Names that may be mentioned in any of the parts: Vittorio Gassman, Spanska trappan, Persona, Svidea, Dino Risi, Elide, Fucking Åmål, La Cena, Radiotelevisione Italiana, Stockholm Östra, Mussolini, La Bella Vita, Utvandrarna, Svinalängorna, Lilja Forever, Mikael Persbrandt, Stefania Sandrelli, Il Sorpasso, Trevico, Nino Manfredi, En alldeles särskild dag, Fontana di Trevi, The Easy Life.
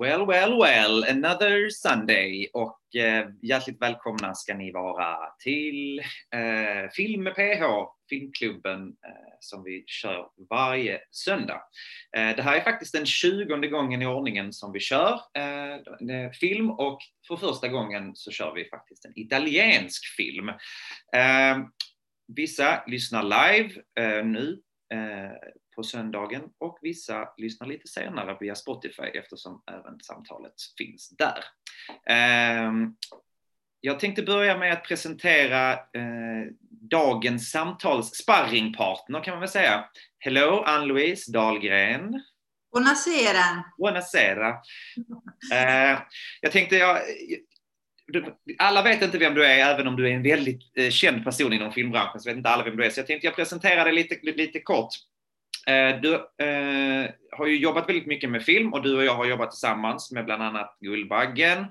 Well, well, well, another Sunday och hjärtligt välkomna ska ni vara till Film PH, filmklubben som vi kör varje söndag. Det här är faktiskt den 20:e gången i ordningen som vi kör film och för första gången så kör vi faktiskt en italiensk film. Vissa lyssnar live nu. På söndagen och vissa lyssnar lite senare via Spotify eftersom även samtalet finns där. Jag tänkte börja med att presentera dagens samtalssparringpartner kan man väl säga. Hello Ann-Louise Dahlgren. Buonasera. Buonasera. Jag tänkte alla vet inte vem du är, även om du är en väldigt känd person inom filmbranschen så vet inte alla vem du är. Så jag tänkte jag presenterar dig lite kort. Du har ju jobbat väldigt mycket med film och du och jag har jobbat tillsammans med bland annat Guldbaggen.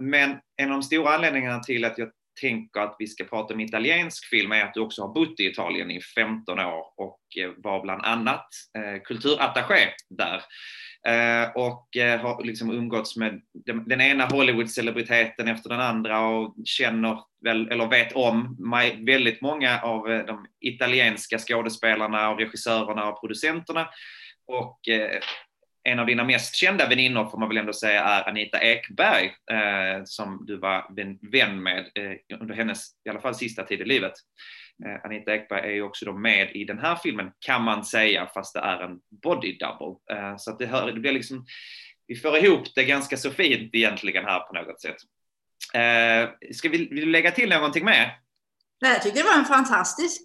Men en av de stora anledningarna till att jag tänker att vi ska prata om italiensk film är att du också har bott i Italien i 15 år och var bland annat kulturattaché där. Och har liksom umgåtts med den ena Hollywood-celebriteten efter den andra och känner väl, eller vet om väldigt många av de italienska skådespelarna och regissörerna och producenterna. Och en av dina mest kända väninnor får man väl ändå säga är Anita Ekberg som du var vän med under hennes i alla fall sista tid i livet. Anita Ekberg är ju också då med i den här filmen kan man säga fast det är en body double. Så att det blir liksom, vi får ihop det ganska så fint egentligen här på något sätt. Vill du lägga till någonting med? Jag tycker det var en fantastisk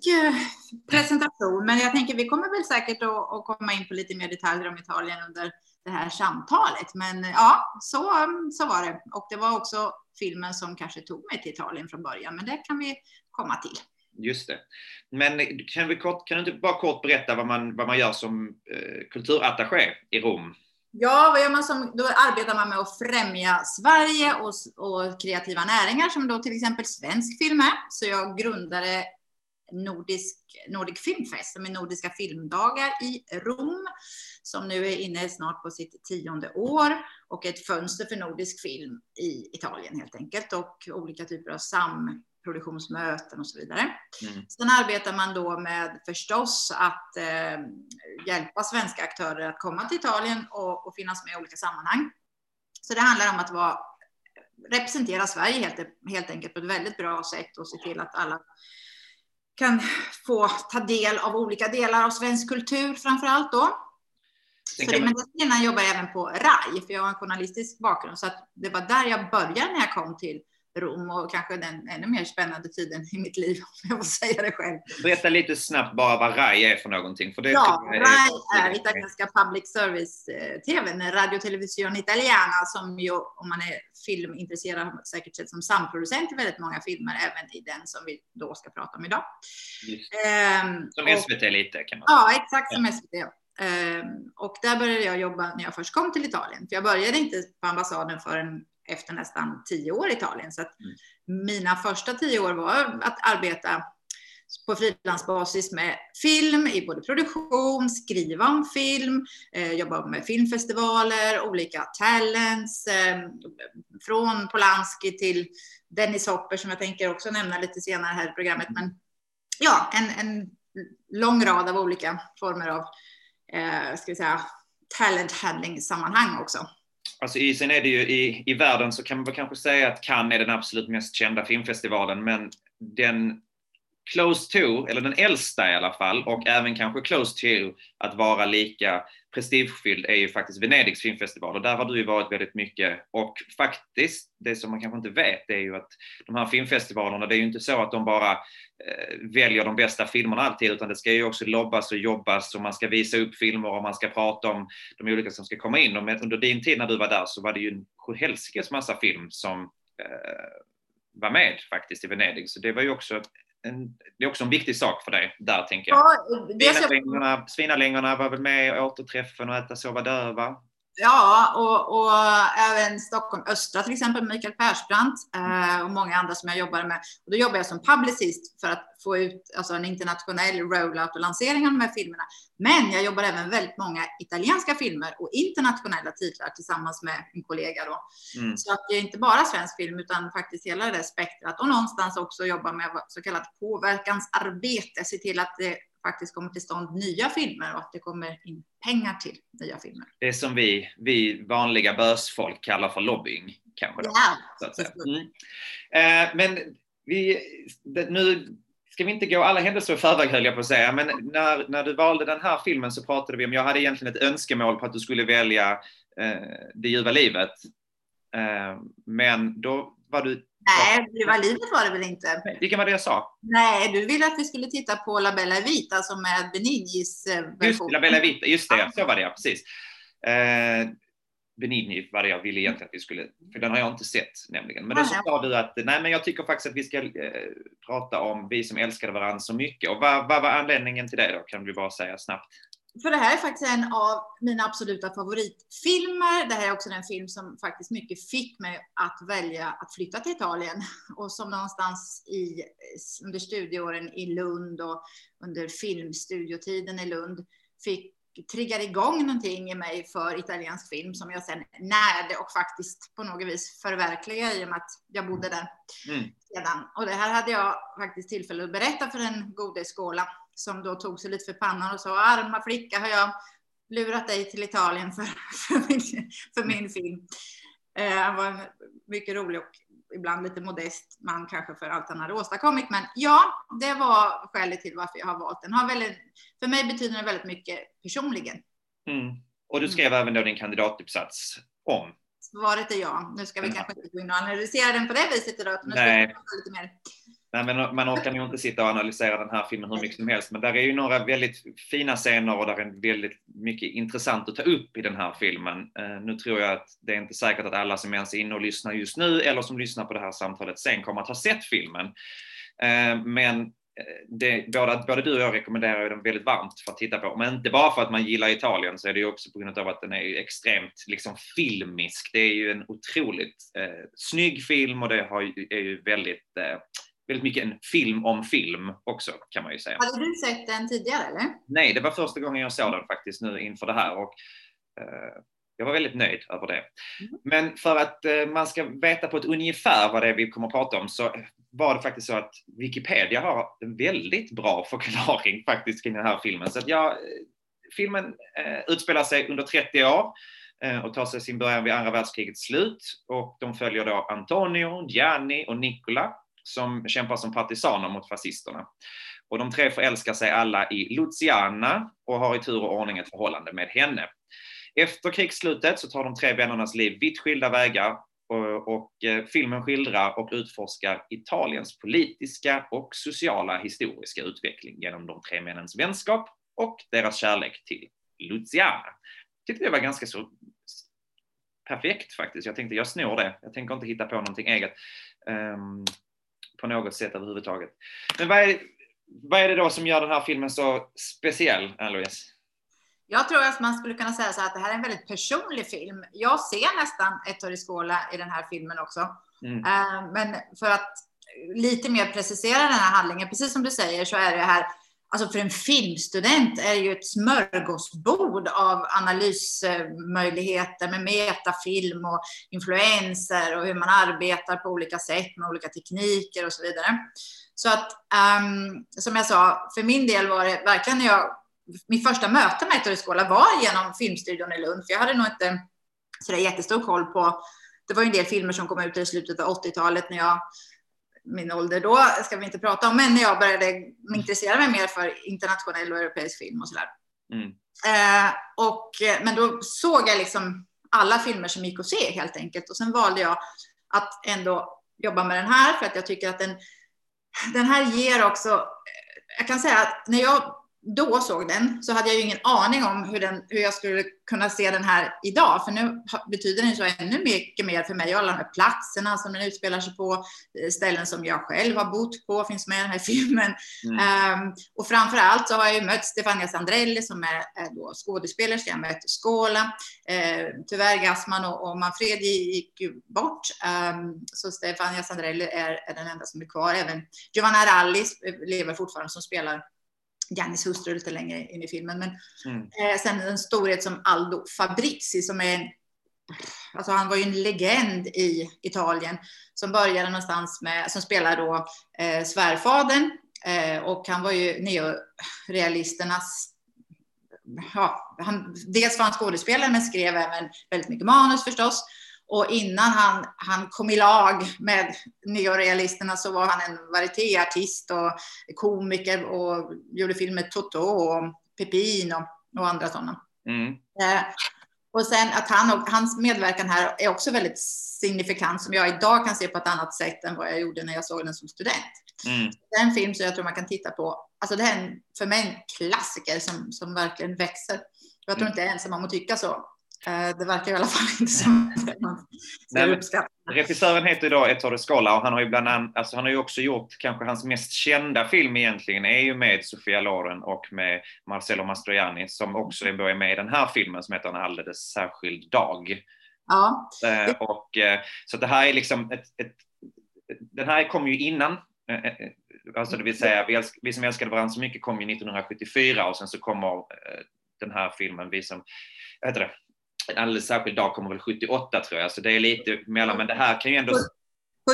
presentation, men jag tänker vi kommer väl säkert att komma in på lite mer detaljer om Italien under det här samtalet. Men ja, så var det. Och det var också filmen som kanske tog mig till Italien från början, men det kan vi komma till. Just det. Men kan du inte bara kort berätta vad man gör som kulturattaché i Rom? Ja, vad gör man då arbetar man med att främja Sverige och kreativa näringar som då till exempel svensk film är. Så jag grundade Nordic Filmfest som är nordiska filmdagar i Rom som nu är inne snart på sitt 10:e år och ett fönster för nordisk film i Italien helt enkelt och olika typer av produktionsmöten och så vidare. Mm. Sen arbetar man då med förstås att hjälpa svenska aktörer att komma till Italien och finnas med i olika sammanhang. Så det handlar om att representera Sverige helt enkelt på ett väldigt bra sätt och se till att alla kan få ta del av olika delar av svensk kultur framförallt då. Men innan jobbar jag även på RAI för jag har en journalistisk bakgrund så att det var där jag började när jag kom till Rom och kanske den ännu mer spännande tiden i mitt liv om jag får säga det själv. Berätta lite snabbt bara vad RAI är för någonting. För det RAI är italienska public service-tvn, Radiotelevisione Italiana som ju om man är filmintresserad har man säkert sett som samproducent i väldigt många filmer även i den som vi då ska prata om idag. Som SVT lite kan man säga. Ja, exakt som SVT. Och där började jag jobba när jag först kom till Italien. För jag började inte på ambassaden förrän efter nästan 10 år i Italien. Så att mina första 10 år var att arbeta på frilansbasis med film i både produktion, skriva om film, jobba med filmfestivaler, olika talents, från Polanski till Dennis Hopper som jag tänker också nämna lite senare här i programmet. Men ja, en lång rad av olika former av ska vi säga, talent-handling-sammanhang också. Alltså sen är det ju i världen så kan man väl kanske säga att Cannes är den absolut mest kända filmfestivalen men den close to, eller den äldsta i alla fall och även kanske close to att vara lika prestigefylld är ju faktiskt Venedigs filmfestival och där har du ju varit väldigt mycket och faktiskt det som man kanske inte vet är ju att de här filmfestivalerna det är ju inte så att de bara väljer de bästa filmerna alltid utan det ska ju också lobbas och jobbas och man ska visa upp filmer och man ska prata om de olika som ska komma in och under din tid när du var där så var det ju en sjuhelsikes massa film som var med faktiskt i Venedig så det var ju också det är också en viktig sak för dig där tänker jag. Ja, Svinalängorna var väl med och återträffen och äta, sova, dö va? Ja, och även Stockholm Östra till exempel, Mikael Persbrandt och många andra som jag jobbar med. Och då jobbar jag som publicist för att få ut alltså, en internationell rollout och lansering av de här filmerna. Men jag jobbar även väldigt många italienska filmer och internationella titlar tillsammans med en kollega då. Mm. Så att det är inte bara svensk film utan faktiskt hela det spektrat. Och någonstans också jobba med så kallat påverkansarbete, se till att det faktiskt kommer till stånd nya filmer och att det kommer in pengar till nya filmer. Det som vi vanliga börsfolk kallar för lobbying kanske då, så att säga. Men nu ska vi inte gå alla händelser i förväg, höll jag på att säga, men när du valde den här filmen så pratade vi om, jag hade egentligen ett önskemål på att du skulle välja Det ljuva livet, men då var du... Nej, det var livet var det väl inte. Vilken var det jag sa? Nej, du ville att vi skulle titta på La Bella Vita som är Benignys version. La Bella Vita, just det, så var det, precis. Benigni var det jag ville egentligen att vi skulle, för den har jag inte sett nämligen. Men då så sa du att, nej men jag tycker faktiskt att vi ska prata om Vi som älskade varandra så mycket. Och vad var anledningen till det då, kan vi bara säga snabbt? För det här är faktiskt en av mina absoluta favoritfilmer. Det här är också en film som faktiskt mycket fick mig att välja att flytta till Italien. Och som någonstans under studieåren i Lund och under filmstudiotiden i Lund triggar igång någonting i mig för italiensk film som jag sen närde och faktiskt på något vis förverkliga i och med att jag bodde där sedan. Och det här hade jag faktiskt tillfälle att berätta för den gode Scola som då tog sig lite för pannan och sa, arma flicka, har jag lurat dig till Italien för min film. Han var en mycket rolig och ibland lite modest man kanske för allt han hade åstadkommit. Men ja, det var skälet till varför jag har valt den. För mig betyder den väldigt mycket personligen. Mm. Och du skrev även då din kandidatuppsats om? Svaret är ja. Nu ska vi kanske inte gå in och analysera den på det viset idag. Nej. Nu ska vi lite mer. Nej, men man orkar ju inte sitta och analysera den här filmen hur mycket som helst. Men där är ju några väldigt fina scener och där är väldigt mycket intressant att ta upp i den här filmen. Nu tror jag att det är inte säkert att alla som ens är inne och lyssnar just nu eller som lyssnar på det här samtalet sen kommer att ha sett filmen. Men både du och jag rekommenderar den väldigt varmt för att titta på. Men inte bara för att man gillar Italien, så är det ju också på grund av att den är extremt liksom filmisk. Det är ju en otroligt snygg film och det är ju väldigt mycket en film om film också, kan man ju säga. Hade du sett den tidigare eller? Nej, det var första gången jag såg den faktiskt nu inför det här och jag var väldigt nöjd över det. Mm. Men för att man ska veta på ett ungefär vad det är vi kommer att prata om, så var det faktiskt så att Wikipedia har en väldigt bra förklaring faktiskt kring den här filmen. Så att filmen utspelar sig under 30 år. Och tar sig sin början vid andra världskrigets slut. Och de följer då Antonio, Gianni och Nicola, som kämpar som partisaner mot fascisterna. Och de tre förälskar sig alla i Luciana och har i tur och ordning ett förhållande med henne. Efter krigsslutet så tar de tre vännernas liv vitt skilda vägar och filmen skildrar och utforskar Italiens politiska och sociala historiska utveckling genom de tre männens vänskap och deras kärlek till Luciana. Jag tyckte det var ganska så perfekt faktiskt. Jag tänkte jag snor det. Jag tänker inte hitta på någonting eget. På något sätt överhuvudtaget. Men vad är det då som gör den här filmen så speciell, Ann-Louise? Jag tror att man skulle kunna säga så att det här är en väldigt personlig film. Jag ser nästan Ettore Scola i den här filmen också. Men för att lite mer precisera den här handlingen, precis som du säger, så är det här, alltså för en filmstudent är det ju ett smörgåsbord av analysmöjligheter med metafilm och influenser och hur man arbetar på olika sätt med olika tekniker och så vidare. Så att, som jag sa, för min del var det verkligen min första möte med Ettore Scola var genom filmstudion i Lund, för jag hade nog inte så där jättestor koll på, det var ju en del filmer som kom ut i slutet av 80-talet när jag, min ålder då, ska vi inte prata om, men när jag började intressera mig mer för internationell och europeisk film och sådär. Men då såg jag liksom alla filmer som gick att se helt enkelt, och sen valde jag att ändå jobba med den här för att jag tycker att den här ger också, jag kan säga att när jag då såg den, så hade jag ju ingen aning om hur jag skulle kunna se den här idag. För nu betyder den så ännu mycket mer för mig. Alla de här platserna som den utspelar sig på, ställen som jag själv har bott på finns med i den här filmen. Och framförallt så har jag ju mött Stefania Sandrelli som är då skådespelare. Jag mött Scola. Tyvärr Gassman och Manfredi gick ju bort. Så Stefania Sandrelli är den enda som är kvar. Även Giovanna Ralli lever fortfarande, som spelar Giannis hustru lite längre in i filmen. Men sen en storhet som Aldo Fabrizi, som är alltså han var ju en legend i Italien, som började någonstans med, som spelar då svärfadern, och han var ju neorealisternas, ja, han, dels var han skådespelare men skrev även väldigt mycket manus förstås. Och innan han kom i lag med neorealisterna så var han en varietéartist och komiker och gjorde filmer Toto och Pepin och andra sådana. Och sen att hans medverkan här är också väldigt signifikant, som jag idag kan se på ett annat sätt än vad jag gjorde när jag såg den som student. Den film som jag tror man kan titta på. Alltså det är för mig en klassiker som verkligen växer. Jag tror inte ens man må tycka så. Det verkar i alla fall inte som Regissören heter idag Ettore Scola, och han har ju bland annat, alltså han har ju också gjort kanske hans mest kända film egentligen är ju med Sofia Loren och med Marcello Mastroianni, som också är med i den här filmen som heter En alldeles särskild dag. Ja. Och så det här är liksom den här kom ju innan, alltså det vill säga vi som älskade varandra så mycket kom ju 1974, och sen så kommer den här filmen, vi som heter det En alldeles särskild dag kommer väl 78 tror jag, så det är lite mellan, men det här kan ju ändå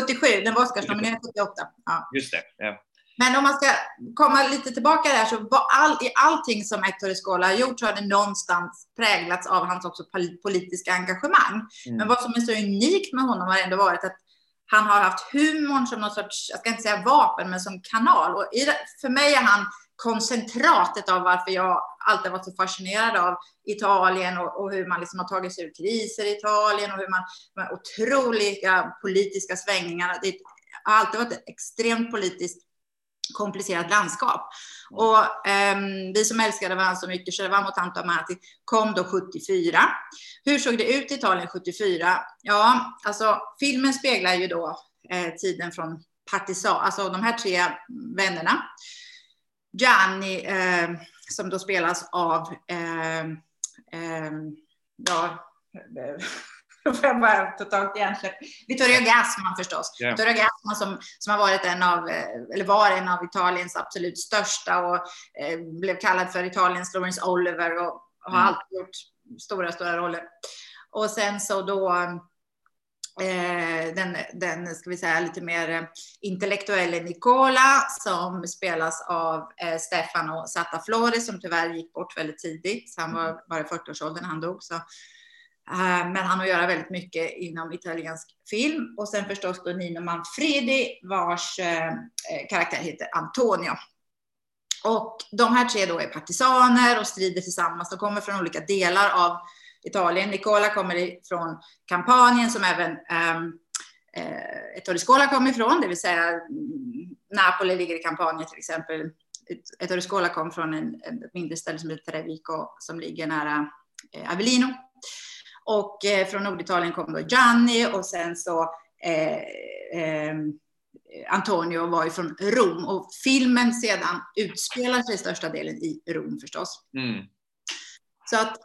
77, den var Oscarsnominerad 78. Ja. Just det. Ja. Men om man ska komma lite tillbaka där, så var i allting som Ettore Scola har gjort så har det någonstans präglats av hans också politiska engagemang. Men vad som är så unikt med honom har ändå varit att han har haft humorn som någon sorts, jag ska inte säga vapen, men som kanal. Och för mig är han koncentratet av varför jag alltid varit så fascinerad av Italien och hur man liksom har tagit sig ur kriser i Italien och hur man med otroliga politiska svängningar. Det har alltid varit ett extremt politiskt komplicerat landskap. Och vi som älskade varandra så mycket, Cervamo Tanto Amati, kom då 74. Hur såg det ut i Italien 74? Ja, alltså filmen speglar ju då tiden från Partisan, alltså de här tre vännerna. Gianni, som då spelas av ja, jag bara totalt egentligen Vittorio Gassman förstås. Yeah. Vittorio Gassman som har varit var en av Italiens absolut största och blev kallad för Italiens Laurence Oliver och har alltid gjort stora roller. Och sen så då den ska vi säga lite mer intellektuella Nicola, som spelas av Stefano Sattaflore, som tyvärr gick bort väldigt tidigt. Han var bara 40-årsåldern han dog, så men han har göra väldigt mycket inom italiensk film. Och sen förstås då Nino Manfredi, vars karaktär heter Antonio. Och de här tre då är partisaner och strider tillsammans. De kommer från olika delar av Italien. Nicola kommer från Kampanien, som även Ettore Scola kommer ifrån, det vill säga Napoli ligger i Kampanien till exempel. Ettore Scola kom från ett mindre ställe som heter Trevico, som ligger nära Avellino. Och från Norditalien kom då Gianni, och sen så Antonio var ju från Rom, och filmen sedan utspelar sig i största delen i Rom förstås. Så att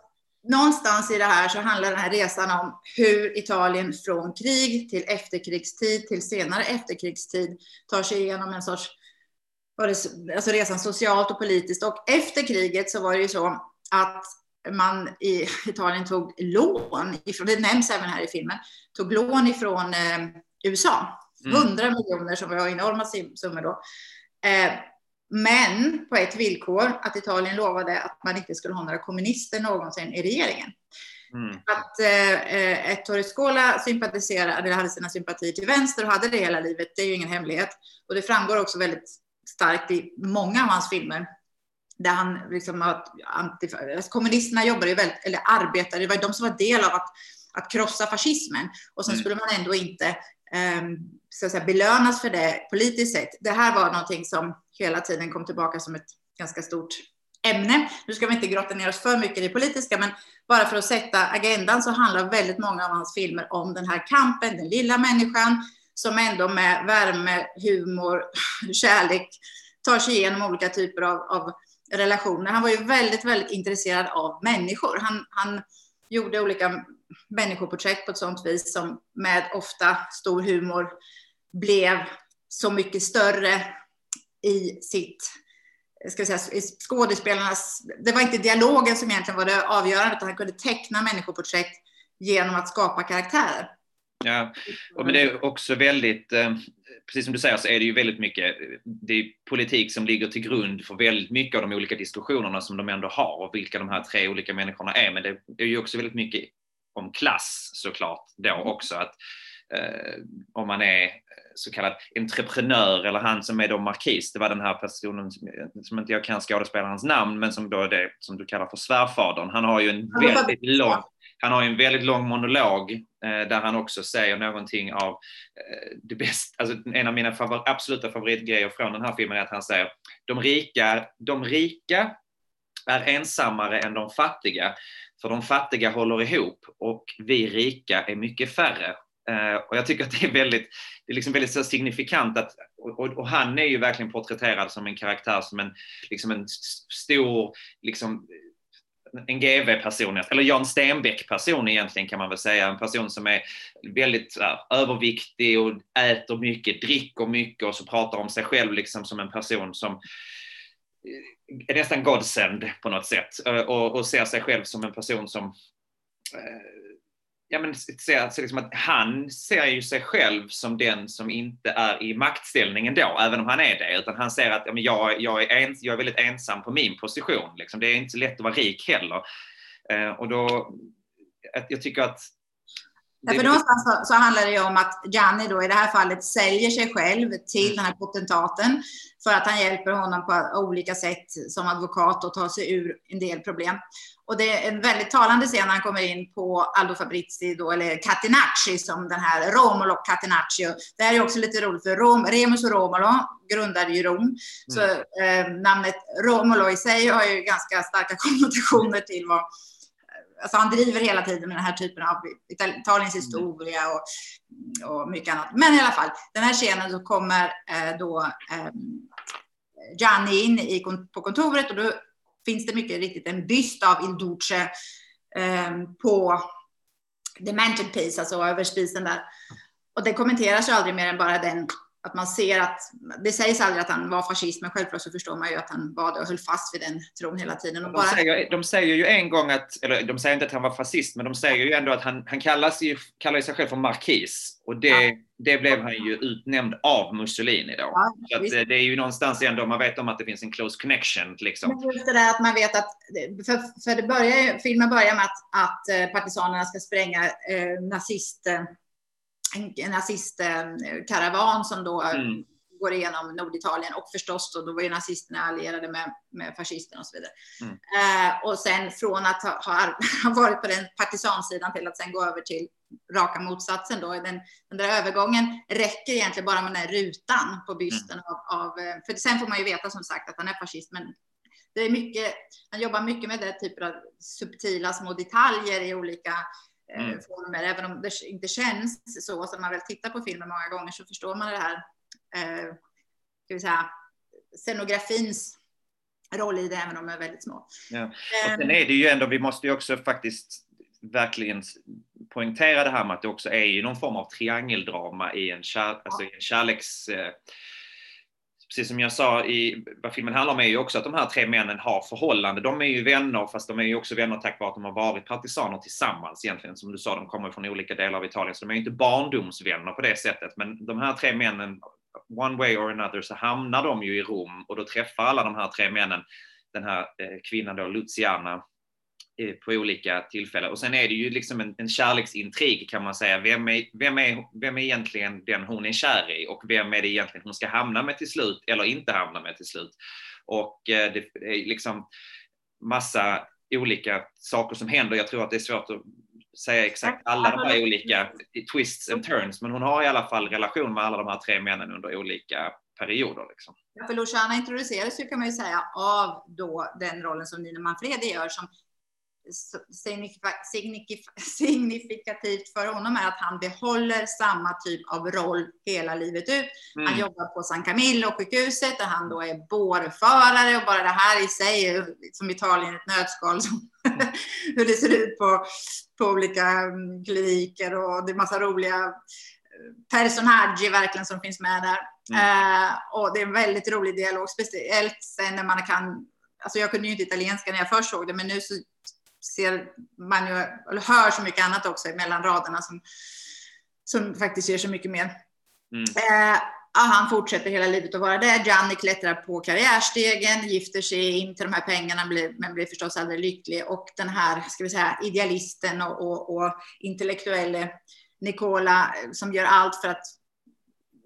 någonstans i det här så handlar den här resan om hur Italien från krig till efterkrigstid till senare efterkrigstid tar sig igenom en sorts, alltså resan socialt och politiskt. Och efter kriget så var det ju så att man i Italien tog lån ifrån, det nämns även här i filmen, tog lån ifrån USA. 100 miljoner, som var enorma summor då. Men på ett villkor, att Italien lovade att man inte skulle ha några kommunister någonsin i regeringen. Att Ettore Scola sympatiserade, hade sina sympatier till vänster och hade det hela livet, det är ju ingen hemlighet. Och det framgår också väldigt starkt i många av hans filmer. Där han liksom kommunisterna jobbar ju väldigt, eller arbetade, det var de som var del av att krossa fascismen. Och sen skulle man ändå inte så att säga belönas för det politiskt sett. Det här var någonting som hela tiden kom tillbaka som ett ganska stort ämne. Nu ska vi inte grotta ner oss för mycket i det politiska, men bara för att sätta agendan så handlar väldigt många av hans filmer om den här kampen, den lilla människan som ändå med värme, humor, kärlek tar sig igenom olika typer av relationer. Han var ju väldigt, väldigt intresserad av människor. Han gjorde olika människoporträtt på ett sånt vis som med ofta stor humor blev så mycket större i sitt, ska vi säga, i skådespelarnas, det var inte dialogen som egentligen var det avgörande, utan han kunde teckna människoporträtt genom att skapa karaktärer. Ja, men det är också väldigt, precis som du säger så är det ju väldigt mycket, det är politik som ligger till grund för väldigt mycket av de olika diskussionerna som de ändå har och vilka de här tre olika människorna är, men det är ju också väldigt mycket om klass såklart då också, att om man är så kallad entreprenör eller han som är då markis, det var den här personen som inte jag kan skådespela hans namn, men som då är det som du kallar för svärfadern, han har ju en väldigt lång monolog där han också säger någonting av det bästa, alltså en av mina absoluta favoritgrejer från den här filmen är att han säger de rika är ensammare än de fattiga, för de fattiga håller ihop och vi rika är mycket färre. Och jag tycker att det är väldigt, liksom väldigt så signifikant att, och han är ju verkligen porträtterad som en karaktär, som en, liksom en stor, liksom en GV-person, eller Jan Stenbeck-person egentligen kan man väl säga, en person som är väldigt överviktig och äter mycket, dricker mycket och så pratar om sig själv liksom som en person som är nästan godsend på något sätt, och ser sig själv som en person som ja, men ser liksom att han ser ju sig själv som den som inte är i maktställningen då, även om han är det, utan han ser att ja, men jag är väldigt ensam på min position liksom. Det är inte så lätt att vara rik heller, och då jag tycker att det... Ja, för någonstans så handlar det ju om att Gianni då i det här fallet säljer sig själv till den här potentaten för att han hjälper honom på olika sätt som advokat och tar sig ur en del problem. Och det är en väldigt talande scen när han kommer in på Aldo Fabrizi då, eller Catenacci som den här Romolo Catenacci. Det här är också lite roligt för Remus och Romolo grundade ju Rom. Så namnet Romolo i sig har ju ganska starka konnotationer till vad... Alltså han driver hela tiden med den här typen av Italiens historia och mycket annat. Men i alla fall, den här scenen så kommer Gianni in på kontoret, och då finns det mycket riktigt en byst av Il Duce på the mantelpiece, alltså över spisen där. Och det kommenteras ju aldrig mer än bara den, att man ser att, det sägs aldrig att han var fascist, men självklart så förstår man ju att han var det och höll fast vid den tron hela tiden. Och de säger ju en gång att, eller de säger inte att han var fascist, men de säger ju ändå att han kallar sig själv för markis, och det blev han ju utnämnd av Mussolini då. Ja, så att det är ju någonstans ändå, man vet om att det finns en close connection liksom. Men just det där att man vet att, för det börjar, filmen börjar med att partisanerna ska spränga en nazistkaravan som då går igenom Norditalien, och förstås då var ju nazisterna allierade med fascisterna och så vidare. Och sen från att ha varit på den partisansidan till att sen gå över till raka motsatsen då, den där övergången räcker egentligen bara med den rutan på bysten för sen får man ju veta som sagt att han är fascist, men det är mycket, han jobbar mycket med det typen av subtila små detaljer i olika former, även om det inte känns så. Som man väl tittar på filmen många gånger så förstår man det här ska vi säga, scenografins roll i det, även om de är väldigt små. Ja. Och sen är det ju ändå, vi måste ju också faktiskt verkligen poängtera det här med att det också är ju någon form av triangeldrama i en kärleks... Precis som jag sa, vad filmen handlar om är ju också att de här tre männen har förhållande. De är ju vänner, fast de är ju också vänner tack vare att de har varit partisaner tillsammans egentligen. Som du sa, de kommer från olika delar av Italien, så de är ju inte barndomsvänner på det sättet. Men de här tre männen, one way or another, så hamnar de ju i Rom. Och då träffar alla de här tre männen den här kvinnan då, Luciana, på olika tillfällen. Och sen är det ju liksom en kärleksintrig kan man säga. Vem är egentligen den hon är kär i, och vem är det egentligen hon ska hamna med till slut eller inte hamna med till slut. Och det är liksom massa olika saker som händer. Jag tror att det är svårt att säga exakt alla de här olika twists and turns, men hon har i alla fall relation med alla de här tre männen under olika perioder. Liksom. Ja, för Luciana introduceras ju, kan man ju säga, av då den rollen som Nino Manfredi gör, som signifikativt för honom är att han behåller samma typ av roll hela livet ut. Mm. Han jobbar på San Camillo-sjukhuset där han då är bårförare, och bara det här i sig, som Italien ett nötskal, som hur det ser ut på olika kliniker, och det är massa roliga personaggi verkligen som finns med där. Och det är en väldigt rolig dialog, speciellt sen när man kan, alltså jag kunde ju inte italienska när jag först såg det, men nu så ser man ju, eller hör så mycket annat också mellan raderna som faktiskt ger så mycket mer. Han fortsätter hela livet att vara där. Gianni klättrar på karriärstegen, gifter sig in till de här pengarna, men blir förstås aldrig lycklig. Och den här, ska vi säga, idealisten och intellektuelle Nicola, som gör allt för att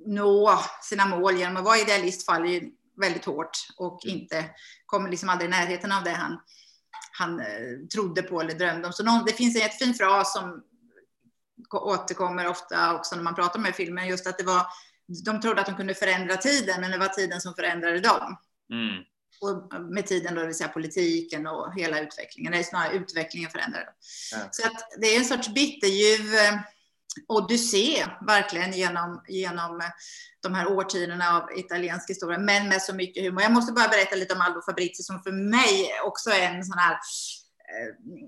nå sina mål genom att vara idealist, faller ju väldigt hårt och inte kommer liksom aldrig i närheten av det han trodde på eller drömde om. Så det finns en jättefin fras som återkommer ofta också när man pratar med filmen, just att det var, de trodde att de kunde förändra tiden, men det var tiden som förändrade dem. Mm. Och med tiden då, det vill säga politiken och hela utvecklingen, det är snarare utvecklingen förändrade dem. Mm. Så att det är en sorts bitterljuv odyssé verkligen genom de här årtiondena av italiensk historia, men med så mycket humor. Jag måste bara berätta lite om Aldo Fabrizi, som för mig också är en sån här,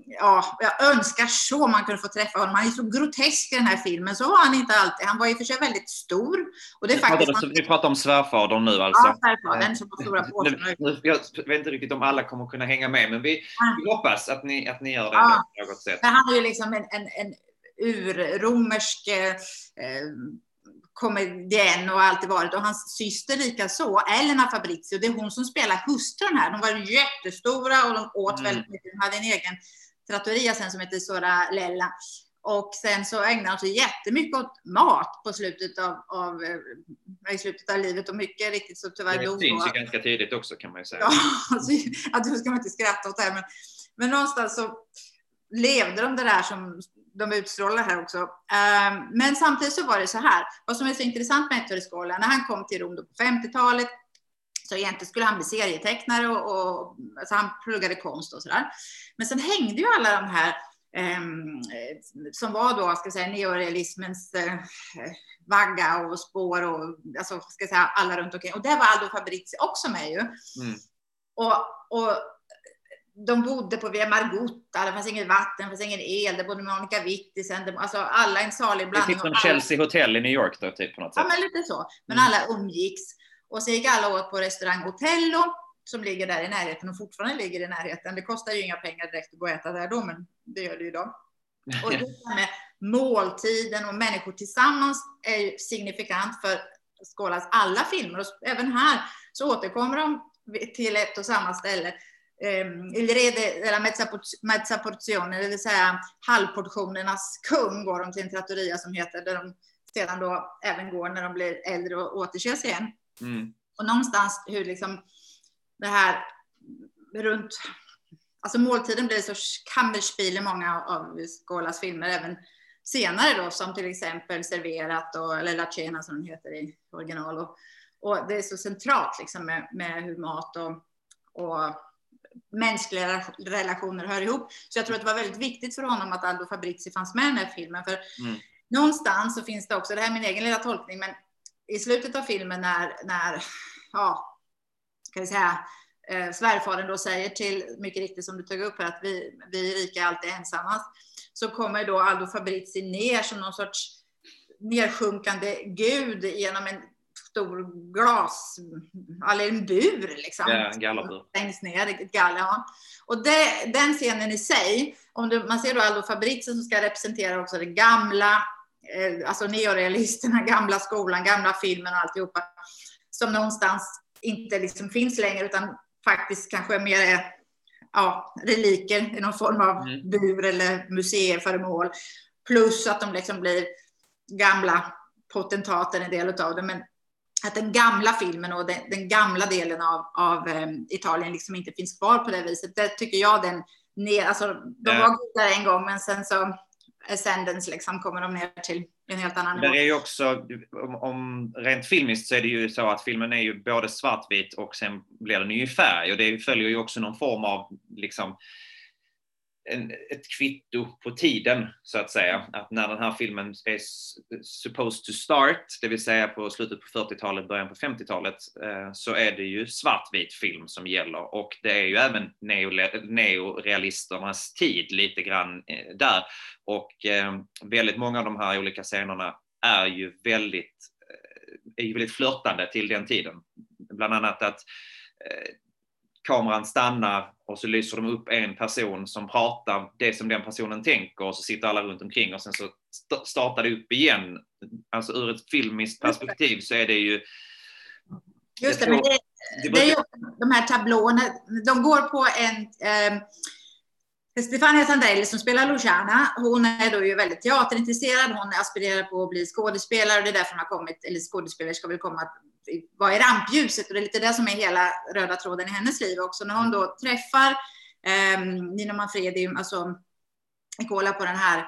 ja, jag önskar så man kunde få träffa honom. Han är så grotesk i den här filmen, så var han inte alltid. Han var ju för sig väldigt stor, och det är faktiskt... Vi pratar om svärfadern nu alltså. Ja, svärfadern som var stora påstånd. Jag vet inte riktigt om alla kommer kunna hänga med, men vi hoppas att ni gör det på något sätt. Men han är ju liksom en urromersk komedien och alltid varit, och hans syster lika så, Elena Fabrizi, och det är hon som spelar hustrun här. De var jättestora och de åt väldigt mycket. De hade en egen trattoria sen som heter Sora Lella, och sen så ägnade de sig jättemycket åt mat på slutet av livet, och mycket riktigt så tyvärr dog. Det syns ju ganska tidigt också, kan man ju säga. Ja, då ska man inte skratta åt det här, men någonstans så levde de det där som de utstrålar här också. Men samtidigt så var det så här. Vad som är så intressant med Ettore Scola, när han kom till Rom på 50-talet, så egentligen skulle han bli serietecknare, och alltså han pluggade konst och sådär. Men sen hängde ju alla de här som var då, ska jag säga, neorealismens vagga och spår, och alltså, ska jag säga, alla runt omkring. Och där var Aldo Fabrizi också med ju. Mm. Och de bodde på Via Margotta, det fanns inget vatten, det fanns ingen el, det bodde Monica Vitti sen, alltså alla en salig blandning. Det är typ som Chelsea Hotel i New York då, typ på något sätt. Ja, men lite så. Men alla umgicks. Och så gick alla åt på restaurang Hotello, som ligger där i närheten och fortfarande ligger i närheten. Det kostar ju inga pengar direkt att gå och äta där då, men det gör det ju då. Och det med måltiden och människor tillsammans är ju signifikant för Scolas alla filmer. Och även här så återkommer de till ett och samma ställe. Il re della mezza porzione, det vill säga halvportionernas kung, går de till en trattoria som heter, där de sedan då även går när de blir äldre och återkörs igen. Och någonstans hur liksom det här runt, alltså måltiden blir så kammerspil i många av Scolas filmer, även senare då, som till exempel Serverat och, eller La Cena som den heter i original, och det är så centralt liksom med hur mat och mänskliga relationer hör ihop. Så jag tror att det var väldigt viktigt för honom att Aldo Fabrizi fanns med i den här filmen, för någonstans så finns det också, det här är min egen lilla tolkning, men i slutet av filmen när ja, kan vi säga, svärfaren då säger till, mycket riktigt som du tog upp här, att vi rika alltid ensamma, så kommer då Aldo Fabrizi ner som någon sorts nedsjunkande gud genom en stor glas, eller en bur liksom. Ja, en gallabur. Stängs ner, ett galla, ja. Och den scenen i sig, man ser då Aldo Fabrizi som ska representera också det gamla, alltså neorealisterna, gamla skolan, gamla filmen och alltihopa, som någonstans inte liksom finns längre, utan faktiskt kanske mer är, ja, reliker i någon form av bur eller museiföremål, plus att de liksom blir gamla potentater, en del av det, men att den gamla filmen och den gamla delen av Italien liksom inte finns kvar på det viset. Det tycker jag, alltså, de var goda en gång, men sen så Ascendance liksom kommer de ner till en helt annan nivå. Det är ju också, om rent filmiskt så är det ju så att filmen är ju både svartvit och sen blir den ju i färg, och det följer ju också någon form av liksom ett kvitto på tiden så att säga, att när den här filmen är supposed to start, det vill säga på slutet på 40-talet, början på 50-talet, så är det ju svartvit film som gäller, och det är ju även neorealisternas tid lite grann där, och väldigt många av de här olika scenerna är ju väldigt flörtande till den tiden, bland annat att kameran stannar och så lyser de upp en person som pratar det som den personen tänker, och så sitter alla runt omkring och sen så startar det upp igen. Alltså ur ett filmiskt perspektiv så är det ju... Just det, men det är ju de här tablåerna, de går på en... Stefania Sandrelli som spelar Luciana, hon är då ju väldigt teaterintresserad, hon aspirerar på att bli skådespelare, och det är därför hon har kommit, eller skådespelare ska väl komma att vara i rampljuset, och det är lite det som är hela röda tråden i hennes liv också. När hon då träffar Nino Manfredi, alltså Nicola, på den här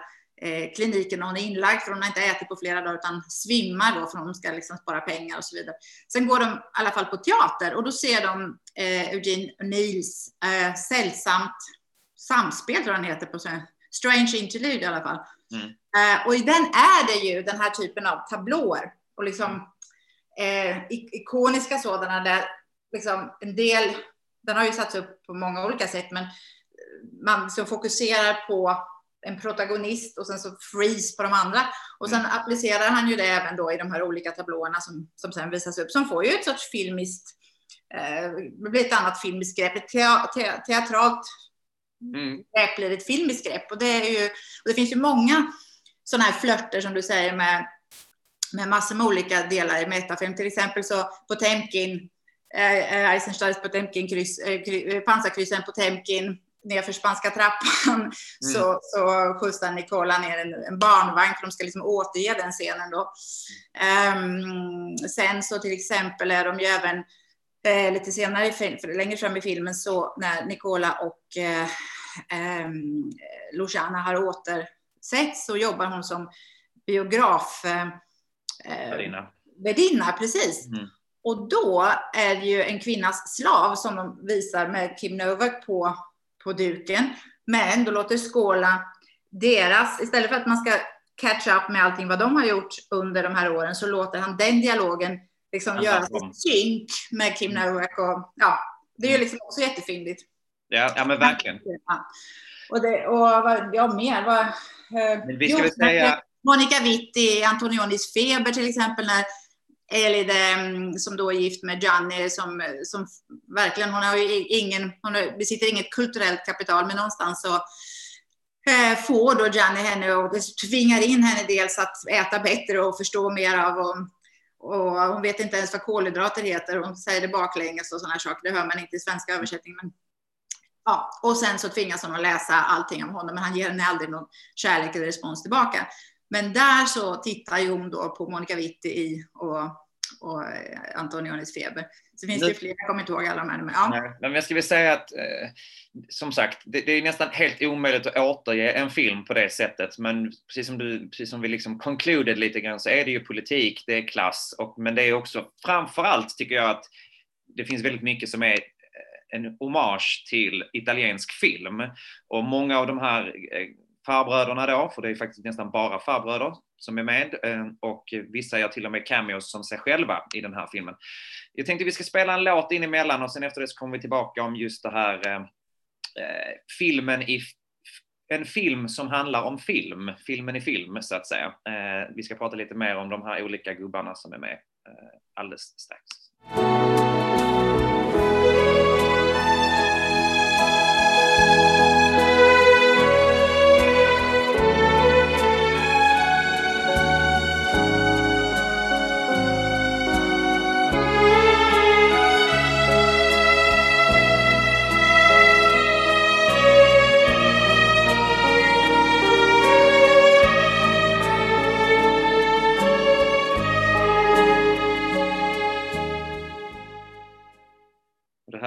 kliniken, och hon är inlagd för hon har inte ätit på flera dagar utan svimmar då för hon ska liksom spara pengar och så vidare. Sen går de i alla fall på teater, och då ser de Eugene O'Neills sällsamt samspel, tror jag den heter på Strange Interlude i alla fall. Och i den är det ju den här typen av tablåer och liksom ikoniska sådana där liksom en del, den har ju satts upp på många olika sätt, men man så fokuserar på en protagonist och sen så freeze på de andra, och sen applicerar han ju det även då i de här olika tablåerna som sen visas upp, som får ju ett sorts filmiskt det blir ett annat filmiskt grepp, ett teatralt grepp blir ett filmiskt grepp, och det finns ju många sådana här flörter som du säger med massor med olika delar i metafilm. Till exempel så Potemkin, Eisensteins Potemkin, pansarkryssaren Potemkin nerför spanska trappan, så skjutsar Nicola ner en barnvagn för de ska liksom återge den scenen då. Sen så till exempel är de ju även lite senare längre fram i filmen, så när Nicola och Luciana har återsett, så jobbar hon som biograf värdinna, precis. Och då är det ju en kvinnas slav som de visar med Kim Novak på duken, men då låter Scola deras, istället för att man ska catch up med allting vad de har gjort under de här åren, så låter han den dialogen liksom göra ett synk med Kim Novak, och ja, det är ju liksom också jättefyndigt. Ja, men verkligen. Monica Vitti, Antonionis feber till exempel, när Elide som då är gift med Gianni, som verkligen, hon har ju besitter inget kulturellt kapital, men någonstans så får då Gianni henne och tvingar in henne dels att äta bättre och förstå mer av, och hon vet inte ens vad kolhydrater heter, hon säger det baklänges och sådana här saker, det hör man inte i svenska översättning, men ja, och sen så tvingas hon att läsa allting om honom, men han ger henne aldrig någon kärlek eller respons tillbaka. Men där så tittar ju hon då på Monica Vitti och Antonionis feber. Så finns det fler, jag kommer inte ihåg alla de här. Men, ja. Men jag skulle säga att, som sagt, det är nästan helt omöjligt att återge en film på det sättet. Men precis som vi liksom concluded lite grann, så är det ju politik, det är klass. Men det är också, framförallt tycker jag att det finns väldigt mycket som är en hommage till italiensk film, och många av de här farbröderna då, för det är faktiskt nästan bara farbröder som är med, och vissa gör till och med cameos som sig själva i den här filmen. Jag tänkte vi ska spela en låt in emellan, och sen efter det så kommer vi tillbaka om just det här en film som handlar om film, filmen i film så att säga. Vi ska prata lite mer om de här olika gubbarna som är med alldeles strax.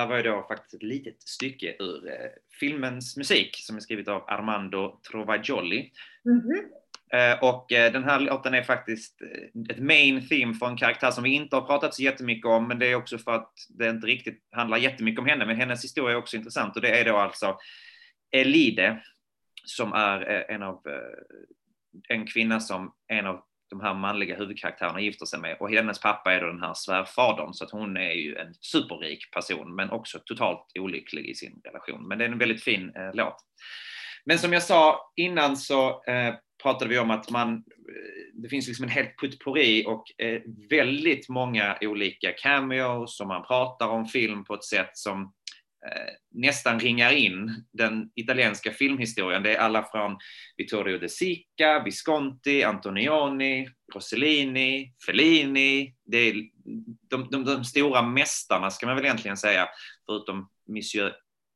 här var ju då faktiskt ett litet stycke ur filmens musik som är skrivet av Armando Trovajoli. Och den här låten är faktiskt ett main theme för en karaktär som vi inte har pratat så jättemycket om, men det är också för att det inte riktigt handlar jättemycket om henne, men hennes historia är också intressant, och det är då alltså Elide, som är en kvinna som en av de här manliga huvudkaraktärerna gifter sig med, och hennes pappa är då den här svärfadern, så att hon är ju en superrik person men också totalt olycklig i sin relation. Men det är en väldigt fin låt. Men som jag sa innan så pratade vi om att det finns liksom en helt potpourri och väldigt många olika cameos som man pratar om film på ett sätt som nästan ringar in den italienska filmhistorien. Det är alla från Vittorio De Sica, Visconti, Antonioni, Rossellini, Fellini. Det är de stora mästarna, ska man väl egentligen säga, förutom Monsieur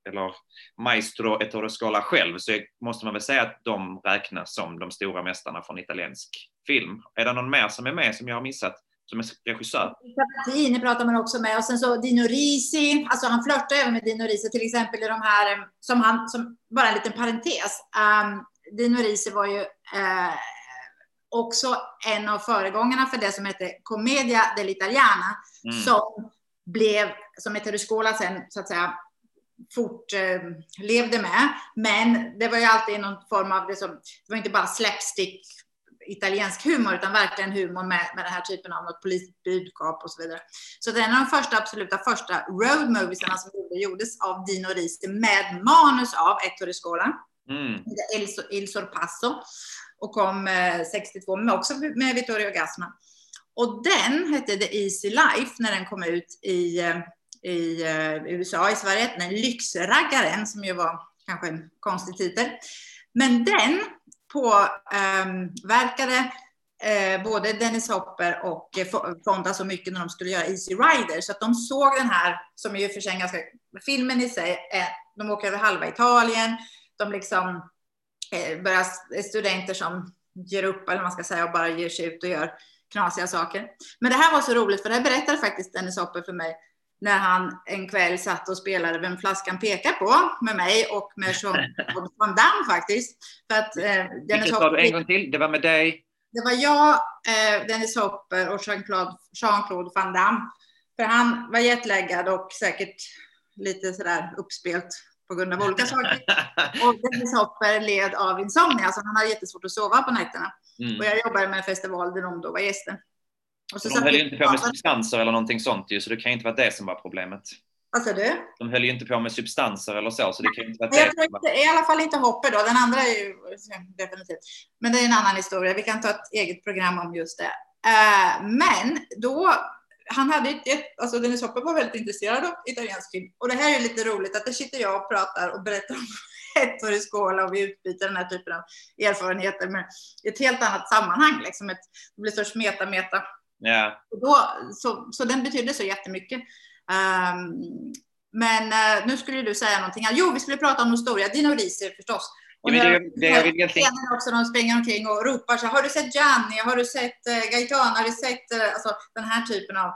eller maestro Ettore Scola själv, så måste man väl säga att de räknas som de stora mästarna från italiensk film. Är det någon mer som är med som jag har missat, som är regissör? Kampanien pratar man också med, och sen så Dino Risi, alltså han flörtar även med Dino Risi till exempel i de här, som bara en liten parentes. Dino Risi var ju också en av föregångarna för det som heter Commedia dell'Italiana, som blev, som Ettore Scola sen så att säga levde med, men det var ju alltid någon form av det, som det var inte bara slapstick italiensk humor, utan verkligen humor med den här typen av något politiskt budskap och så vidare. Så det är en av de absoluta första road moviesarna som gjordes av Dino Risi med manus av Ettore Scola, Il Sorpasso, och kom 62 men också med Vittorio Gassman. Och den hette The Easy Life när den kom ut i USA, i Sverige, den lyxraggaren, som ju var kanske en konstig titel. Men den påverkade både Dennis Hopper och Fonda så mycket när de skulle göra Easy Rider, så att de såg den här, som ju för sig ganska, filmen i sig, de åker över halva Italien, de liksom börjar studenter som ger upp, eller man ska säga, och bara ger sig ut och gör knasiga saker. Men det här var så roligt, för det här berättade faktiskt Dennis Hopper för mig när han en kväll satt och spelade Vem flaskan pekar på med mig och med Jean-Claude Van Damme faktiskt. För att, Dennis Hopper, du en gång till, det var med dig? Det var jag, Dennis Hopper och Jean-Claude Van Damme. För han var jetlaggad och säkert lite sådär uppspelt på grund av olika saker. Och Dennis Hopper led av insomnia, så han hade jättesvårt att sova på nätterna. Och jag jobbade med en festival där de då var gäster. Och så de höll ju inte på med substanser eller någonting sånt ju, så det kan ju inte vara det som var problemet. Alltså du? De höll ju inte på med substanser eller så det kan ju inte vara det. I alla fall inte Hopper då, den andra är ju definitivt. Men det är en annan historia, vi kan ta ett eget program om just det. Men då, han hade ju, alltså Dennis Hopper var väldigt intresserad av italiensk film. Och det här är ju lite roligt, att det sitter jag och pratar och berättar om Ettore Scola, och vi utbyter den här typen av erfarenheter med ett helt annat sammanhang, liksom det blir sorts meta-meta. Yeah. Och då, så den betydde så jättemycket. Nu skulle du säga någonting. Jo, vi skulle prata om historia. Dino Risi förstås. Och ja, de springer omkring och ropar så: har du sett Gianni? Har du sett Gaetano? Har du sett alltså, den här typen av,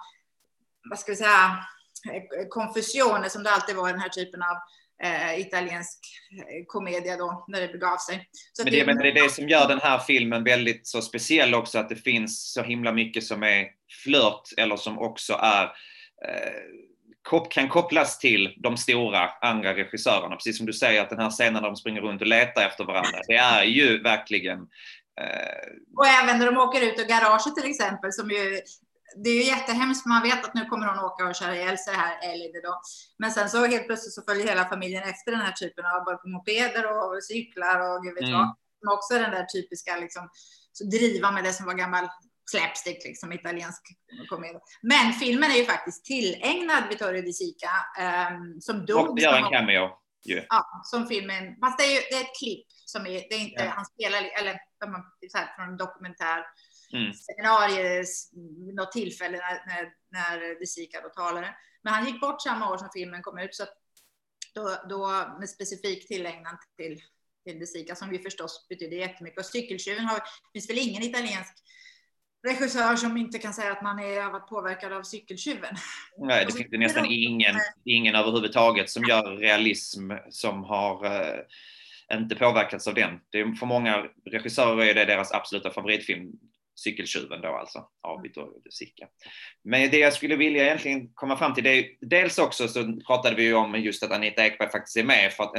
vad ska vi säga, konfusioner som det alltid var i den här typen av italiensk komedia då när det begav sig. Så men det är det som gör den här filmen väldigt så speciell också, att det finns så himla mycket som är flört eller som också är kan kopplas till de stora andra regissörerna. Precis som du säger, att den här scenen där de springer runt och letar efter varandra, det är ju verkligen och även när de åker ut ur garaget till exempel, som ju det är ju jättehemskt, man vet att nu kommer hon åka och köra ihjäl sig här, Elide då. Men sen så helt plötsligt så följer hela familjen efter den här typen av mopeder och cyklar och gud vet vad. Men också den där typiska liksom, så driva med det som var gammal slapstick, liksom italiensk komedi. Men filmen är ju faktiskt tillägnad Vittorio De Sica som dog. Och gör en cameo. Yeah. Ja, som filmen, fast det är ett klipp som är, det är inte, han spelar, eller så här, från en dokumentär. Seminarier något tillfälle när De Sica då talade. Men han gick bort samma år som filmen kom ut, så att då med specifik tillägnad till De Sica, som ju förstås betyder jättemycket. Och Cykelkjuven finns väl ingen italiensk regissör som inte kan säga att man har varit påverkad av Cykelkjuven. Nej, det finns det nästan ingen överhuvudtaget som gör realism som har inte påverkats av den. Det är, för många regissörer är det deras absoluta favoritfilm, Cykelkjuven då alltså, av Vittorio De Sica. Men det jag skulle vilja egentligen komma fram till, det är, dels också så pratade vi ju om just att Anita Ekberg faktiskt är med, för att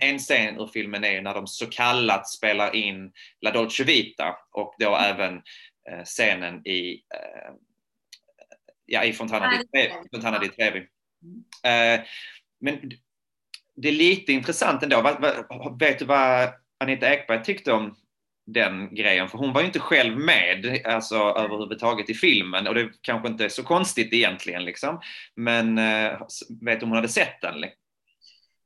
en scen ur filmen är när de så kallat spelar in La Dolce Vita, och då även scenen i Fontana di Trevi. Men det är lite intressant ändå. Vet du vad Anita Ekberg tyckte om den grejen? För hon var ju inte själv med alltså, överhuvudtaget i filmen, och det kanske inte är så konstigt egentligen. Liksom. Men vet du om hon hade sett den?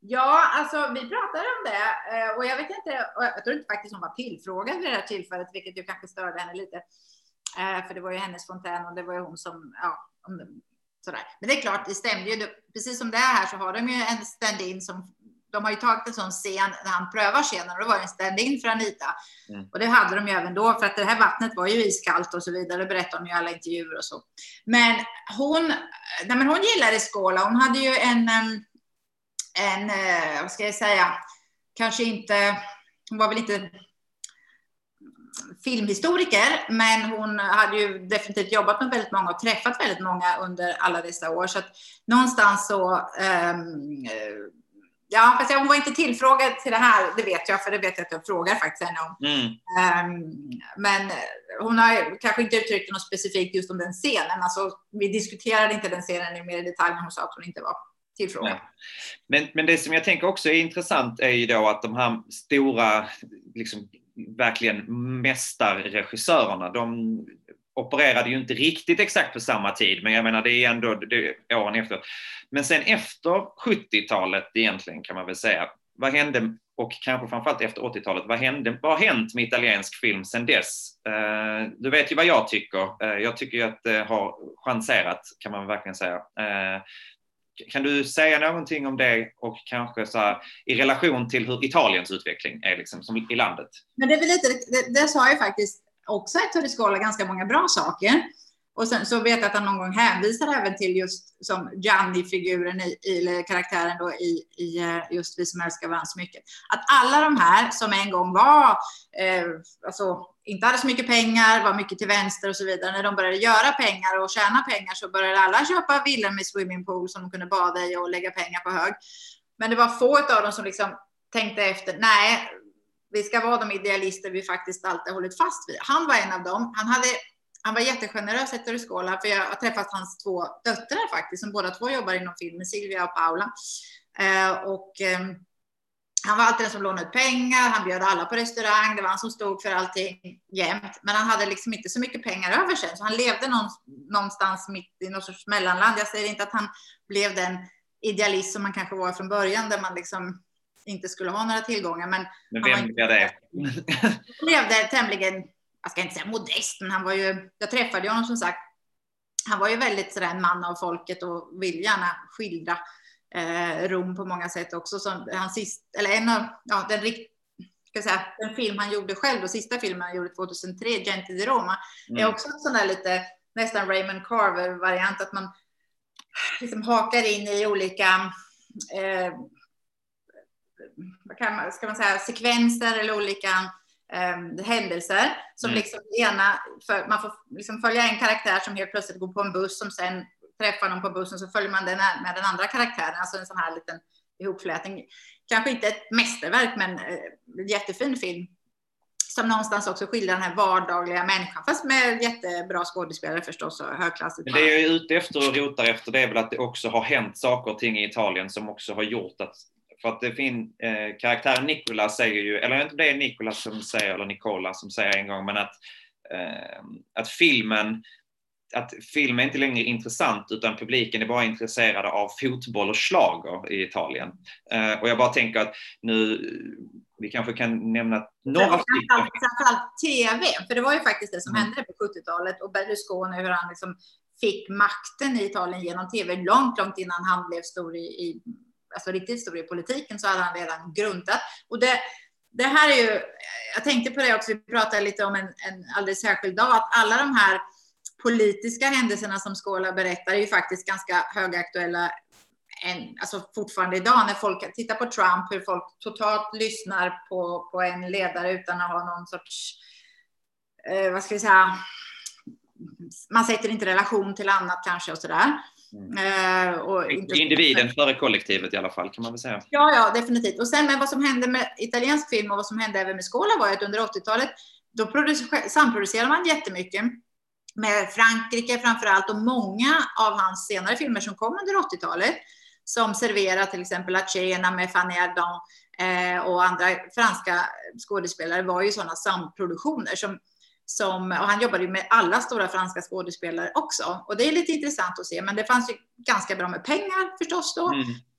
Ja, alltså vi pratade om det, och jag vet inte, jag tror inte faktiskt hon var tillfrågad vid det här tillfället, vilket ju kanske störde henne lite, för det var ju hennes fontän och det var ju hon som, ja, sådär. Men det är klart, det stämde ju, precis som det här så har de ju en stand-in som, de har ju tagit en sån scen när han prövar scenen, och då var det en stand-in för Anita. Mm. Och det hade de ju även då, för att det här vattnet var ju iskallt och så vidare, det berättade de ju i alla intervjuer och så. Men hon gillade Scola, hon hade ju en, vad ska jag säga, kanske inte, hon var väl inte filmhistoriker, men hon hade ju definitivt jobbat med väldigt många och träffat väldigt många under alla dessa år, så att någonstans så ja, fast hon var inte tillfrågad till det här, det vet jag, för det vet jag att jag frågar faktiskt henne om. Mm. Men hon har kanske inte uttryckt något specifikt just om den scenen, alltså vi diskuterade inte den scenen i mer detalj när hon sa att hon inte var tillfrågad. Men det som jag tänker också är intressant är ju då att de här stora, liksom, verkligen mästarregissörerna, de opererade ju inte riktigt exakt på samma tid, men jag menar det är ändå åren efter. Men sen efter 70-talet egentligen kan man väl säga, vad hände, och kanske framförallt efter 80-talet, vad har hänt med italiensk film sen dess? Du vet ju vad jag tycker. Jag tycker ju att det har chanserat, kan man verkligen säga. Kan du säga någonting om det, och kanske så här, i relation till hur Italiens utveckling är liksom, som i landet? Men det är väl lite, det sa ju faktiskt också Ettore Scola ganska många bra saker. Och sen så vet jag att han någon gång hänvisar även till just som Gianni-figuren eller karaktären då i just Vi som älskar varandra så mycket. Att alla de här som en gång var, alltså inte hade så mycket pengar, var mycket till vänster och så vidare. När de började göra pengar och tjäna pengar så började alla köpa villor med swimmingpool som de kunde bada i och lägga pengar på hög. Men det var få av dem som liksom tänkte efter, nej, vi ska vara de idealister vi faktiskt alltid har hållit fast vid. Han var en av dem. Han var jättegenerös, Ettore Scola, för jag har träffat hans två döttrar faktiskt, som båda två jobbar inom filmen, Silvia och Paula. Han var alltid den som lånade pengar, han bjöd alla på restaurang, det var han som stod för allting jämt. Men han hade liksom inte så mycket pengar över sig, så han levde någonstans mitt i något sorts mellanland. Jag säger inte att han blev den idealist som man kanske var från början, där man liksom inte skulle ha några tillgångar. Men han levde tämligen, jag ska inte säga modest, men han var ju, jag träffade honom som sagt, han var ju väldigt sådär en man av folket och vill gärna skildra Rom på många sätt också. Som hans den film han gjorde själv, och sista filmen han gjorde 2003, Gente di Roma, är också en sån där lite nästan Raymond Carver-variant, att man liksom hakar in i olika sekvenser eller olika händelser som liksom man får liksom följa en karaktär som helt plötsligt går på en buss, som sen träffar någon på bussen, så följer man den med den andra karaktären, alltså en sån här liten ihopflätning. Kanske inte ett mästerverk, men jättefin film som någonstans också skildrar den här vardagliga människan, fast med jättebra skådespelare förstås och högklassigt. Men det jag är ute efter och rotar efter, det är väl att det också har hänt saker och ting i Italien som också har gjort att, för att det finns karaktären Nicolas säger ju, eller inte det är Nicolas som säger, eller Nicola som säger en gång, men att film är inte längre intressant, utan publiken är bara intresserade av fotboll och slager i Italien. Och jag bara tänker att nu, vi kanske kan nämna några stycken. Framförallt tv, för det var ju faktiskt det som hände på 70-talet, och Berlusconi, hur han liksom fick makten i Italien genom tv, långt innan han blev stor i, alltså riktigt stor i politiken, så hade han redan grundat. Och det, det här är ju, jag tänkte på det också, vi pratade lite om en alldeles särskild dag, att alla de här politiska händelserna som Scola berättar är ju faktiskt ganska högaktuella alltså fortfarande idag, när folk tittar på Trump, hur folk totalt lyssnar på en ledare utan att ha någon sorts vad ska vi säga, man sätter inte relation till annat kanske och sådär. Och individen före kollektivet i alla fall, kan man väl säga. Ja, definitivt. Och sen, men vad som hände med italiensk film och vad som hände även med Scola var att under 80-talet då samproducerade man jättemycket med Frankrike framförallt, och många av hans senare filmer som kom under 80-talet, som serverar till exempel La Cena med Fanny Ardant och andra franska skådespelare, var ju sådana samproduktioner och han jobbade ju med alla stora franska skådespelare också, och det är lite intressant att se, men det fanns ju ganska bra med pengar förstås då,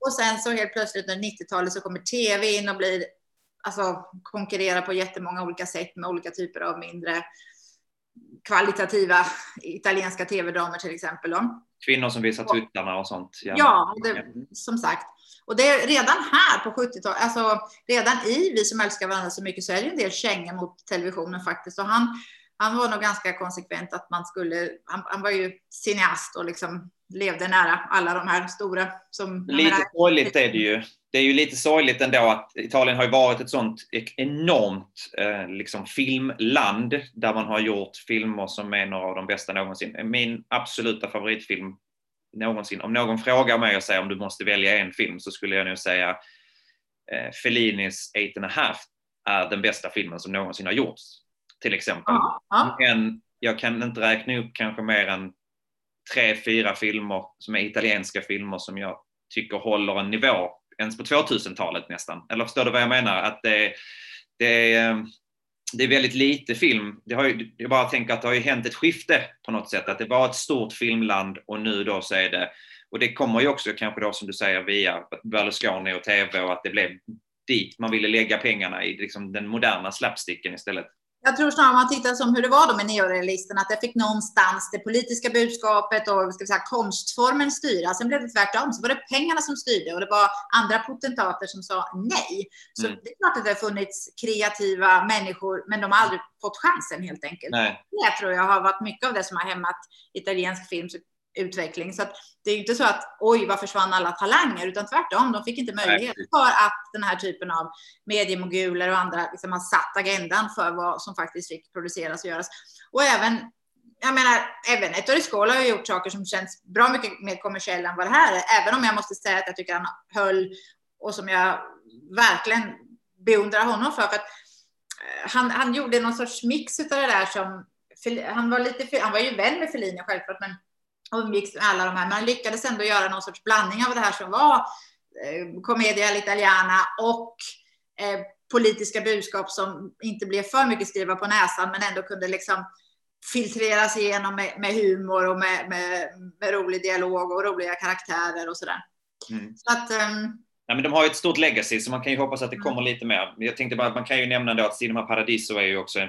och sen så helt plötsligt under 90-talet så kommer tv in och blir, alltså konkurrerar på jättemånga olika sätt med olika typer av mindre kvalitativa italienska tv-dramer till exempel då. Kvinnor som visar tuttarna och sånt. Ja, det, som sagt. Och det är redan här på 70-talet, alltså redan i Vi som älskar varandra så mycket, så är det en del kängor mot televisionen faktiskt. Och han var nog ganska konsekvent att man skulle, han var ju cineast och liksom levde nära alla de här stora. Lite sorgligt är det ju. Det är ju lite sorgligt ändå att Italien har ju varit ett sånt enormt liksom filmland, där man har gjort filmer som är några av de bästa någonsin. Min absoluta favoritfilm någonsin, om någon frågar mig och säger om du måste välja en film, så skulle jag nu säga Fellinis Eight and a Half är den bästa filmen som någonsin har gjorts, till exempel. Men jag kan inte räkna upp kanske mer än 3-4 filmer som är italienska filmer som jag tycker håller en nivå ens på 2000-talet nästan. Eller förstår du vad jag menar? Att det är väldigt lite film. Jag bara tänker att det har ju hänt ett skifte på något sätt. Att det var ett stort filmland och nu då så är det... Och det kommer ju också kanske då som du säger via Berlusconi och tv, och att det blev dit man ville lägga pengarna i liksom den moderna slapsticken istället. Jag tror snarare om man tittar som hur det var då med neorealisten, att det fick någonstans det politiska budskapet och ska vi säga, konstformen styra. Sen blev det tvärtom, så var det pengarna som styrde och det var andra potentater som sa nej. Så det är klart att det har funnits kreativa människor, men de har aldrig fått chansen helt enkelt. Nej. Det tror jag har varit mycket av det som har hämmat italiensk films utveckling. Så att det är ju inte så att oj, vad försvann alla talanger, utan tvärtom, de fick inte möjlighet för att den här typen av mediemoguler och andra liksom har satt agendan för vad som faktiskt fick produceras och göras. Och även, jag menar, även Ettore Scola har gjort saker som känns bra mycket mer kommersiella än vad det här är, även om jag måste säga att jag tycker han höll, och som jag verkligen beundrar honom för att han gjorde någon sorts mix utav det där som, han var ju vän med Fellini självklart, men och umgicks med alla de här, men lyckades ändå göra någon sorts blandning av det här som var commedia all'italiana och politiska budskap som inte blev för mycket skriva på näsan, men ändå kunde liksom filtreras igenom med humor och med rolig dialog och roliga karaktärer och sådär. Så att... Ja, men de har ju ett stort legacy, så man kan ju hoppas att det kommer lite mer. Jag tänkte bara att man kan ju nämna då att Cinema Paradiso är ju också en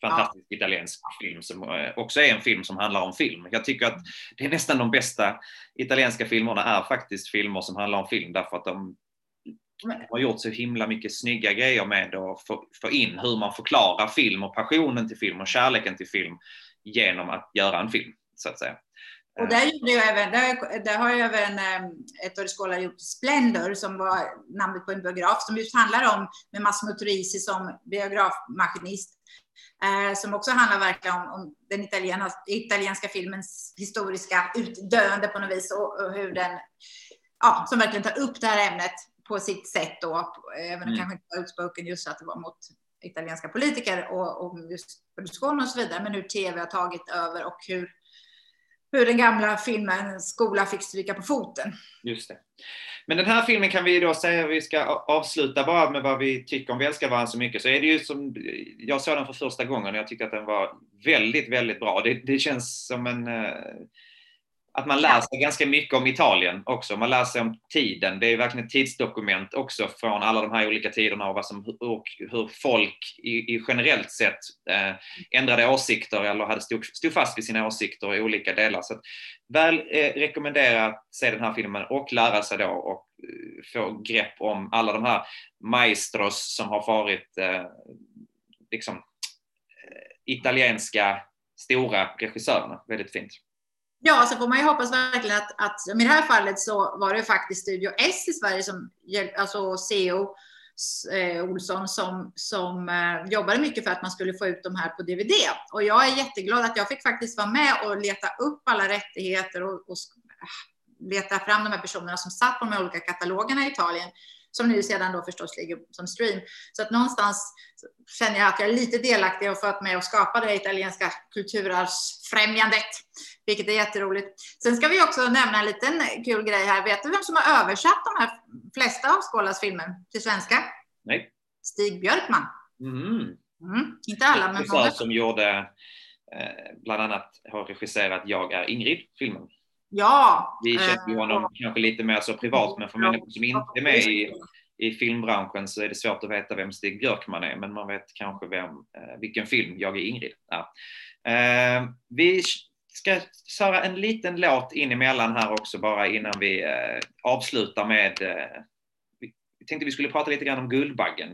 fantastisk italiensk film som också är en film som handlar om film. Jag tycker att det är nästan de bästa italienska filmerna är faktiskt filmer som handlar om film, därför att de har gjort så himla mycket snygga grejer med att få in hur man förklarar film och passionen till film och kärleken till film genom att göra en film, så att säga. Och där har ju även Ettore Scola gjort Splendor, som var namnet på en biograf som just handlar om med Massimiliano Troisi som biografmaskinist. Som också handlar verkligen om den italienska filmens historiska utdöende på något vis, och hur den, ja, som verkligen tar upp det här ämnet på sitt sätt då, även om kanske inte var utspoken just att det var mot italienska politiker och just produktion och så vidare, men hur tv har tagit över och hur den gamla filmen Scola fick stryka på foten. Just det. Men den här filmen kan vi då säga, vi ska avsluta bara med vad vi tycker om Vi älskar varandra så mycket. Så är det ju som, jag såg den för första gången och jag tyckte att den var väldigt, väldigt bra. Det känns som en Att man lär sig ganska mycket om Italien också. Man lär sig om tiden. Det är verkligen ett tidsdokument också från alla de här olika tiderna och vad som, hur folk i generellt sett ändrade åsikter eller hade stod fast vid sina åsikter i olika delar. Så att väl rekommendera att se den här filmen och lära sig då och få grepp om alla de här maestros som har varit italienska stora regissörerna. Väldigt fint. Ja, så får man ju hoppas verkligen att i det här fallet så var det faktiskt Studio S i Sverige som alltså CEO Olsson som jobbade mycket för att man skulle få ut de här på DVD. Och jag är jätteglad att jag fick faktiskt vara med och leta upp alla rättigheter och leta fram de här personerna som satt på de olika katalogerna i Italien, som nu sedan då förstås ligger som stream. Så att någonstans känner jag att jag är lite delaktig och fått med och skapa det italienska kulturarvsfrämjandet, vilket är jätteroligt. Sen ska vi också nämna en liten kul grej här. Vet du vem som har översatt de här flesta av Scolas filmer till svenska? Nej. Stig Björkman. Inte alla, men många. Som gjorde, bland annat har regisserat Jag är Ingrid-filmen. Ja. Vi känner ju honom kanske lite mer så privat, men för människor som inte är med i filmbranschen så är det svårt att veta vem Stig Björkman är, men man vet kanske vilken film Jag är Ingrid. Ja. Vi ska köra en liten låt in emellan här också bara innan vi avslutar med, vi tänkte vi skulle prata lite grann om Guldbaggen.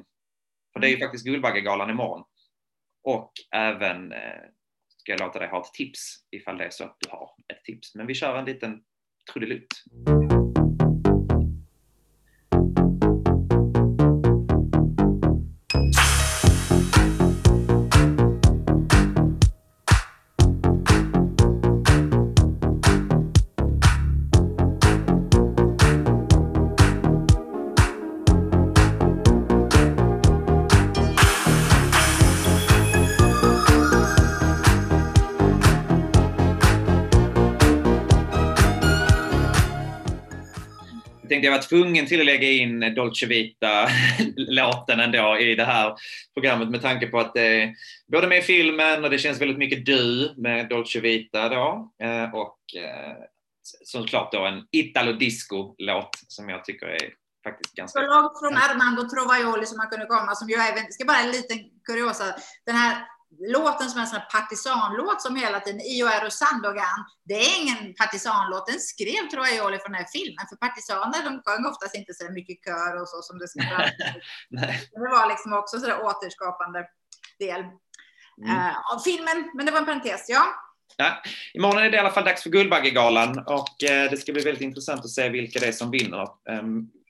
För det är ju faktiskt Guldbaggegalan imorgon. Och även ska jag låta dig ha ett tips ifall det är så att du har ett tips. Men vi kör en liten trudelutt. Jag var tvungen till att lägga in Dolce Vita-låten ändå i det här programmet med tanke på att det både med filmen och det känns väldigt mycket dö med Dolce Vita då, och såklart då en Italo-disco-låt som jag tycker är faktiskt ganska... Förlag från Armando Trovajoli som man kunde komma, som ju även, ska bara en liten kuriosa, den här låten som är en sån här partisanlåt som hela tiden, Io ero Sandogan, det är ingen partisanlåt, den skrev Trovajoli från den här filmen, för partisaner de sjöng oftast inte så mycket kör och så som det ska vara. Det var liksom också sådär återskapande del av filmen, men det var en parentes, ja. Ja, imorgon är det i alla fall dags för Guldbaggegalan och det ska bli väldigt intressant att se vilka det är som vinner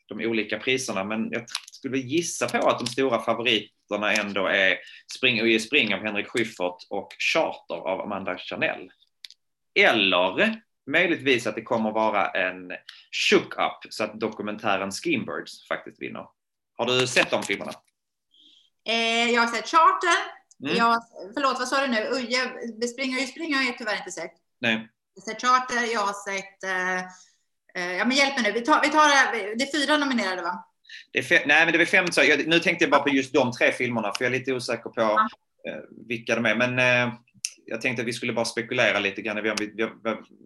de olika priserna, men jag skulle gissa på att de stora favoriterna ändå är Spring och i spring av Henrik Schyffert och Charter av Amanda Chanel. Eller möjligtvis att det kommer vara en shook up så att dokumentären Skimbirds faktiskt vinner. Har du sett de filmerna? Jag har sett Charter. Förlåt, vad sa du nu? Uje, Spring och i spring har jag tyvärr inte sett. Nej. Jag har sett Charter, jag har sett... ja, men hjälp mig nu. Vi tar det är 4 nominerade, va? Nej, men det är 5. Nu tänkte jag bara på just de 3 filmerna, för jag är lite osäker på vilka de är. Men jag tänkte att vi skulle bara spekulera lite grann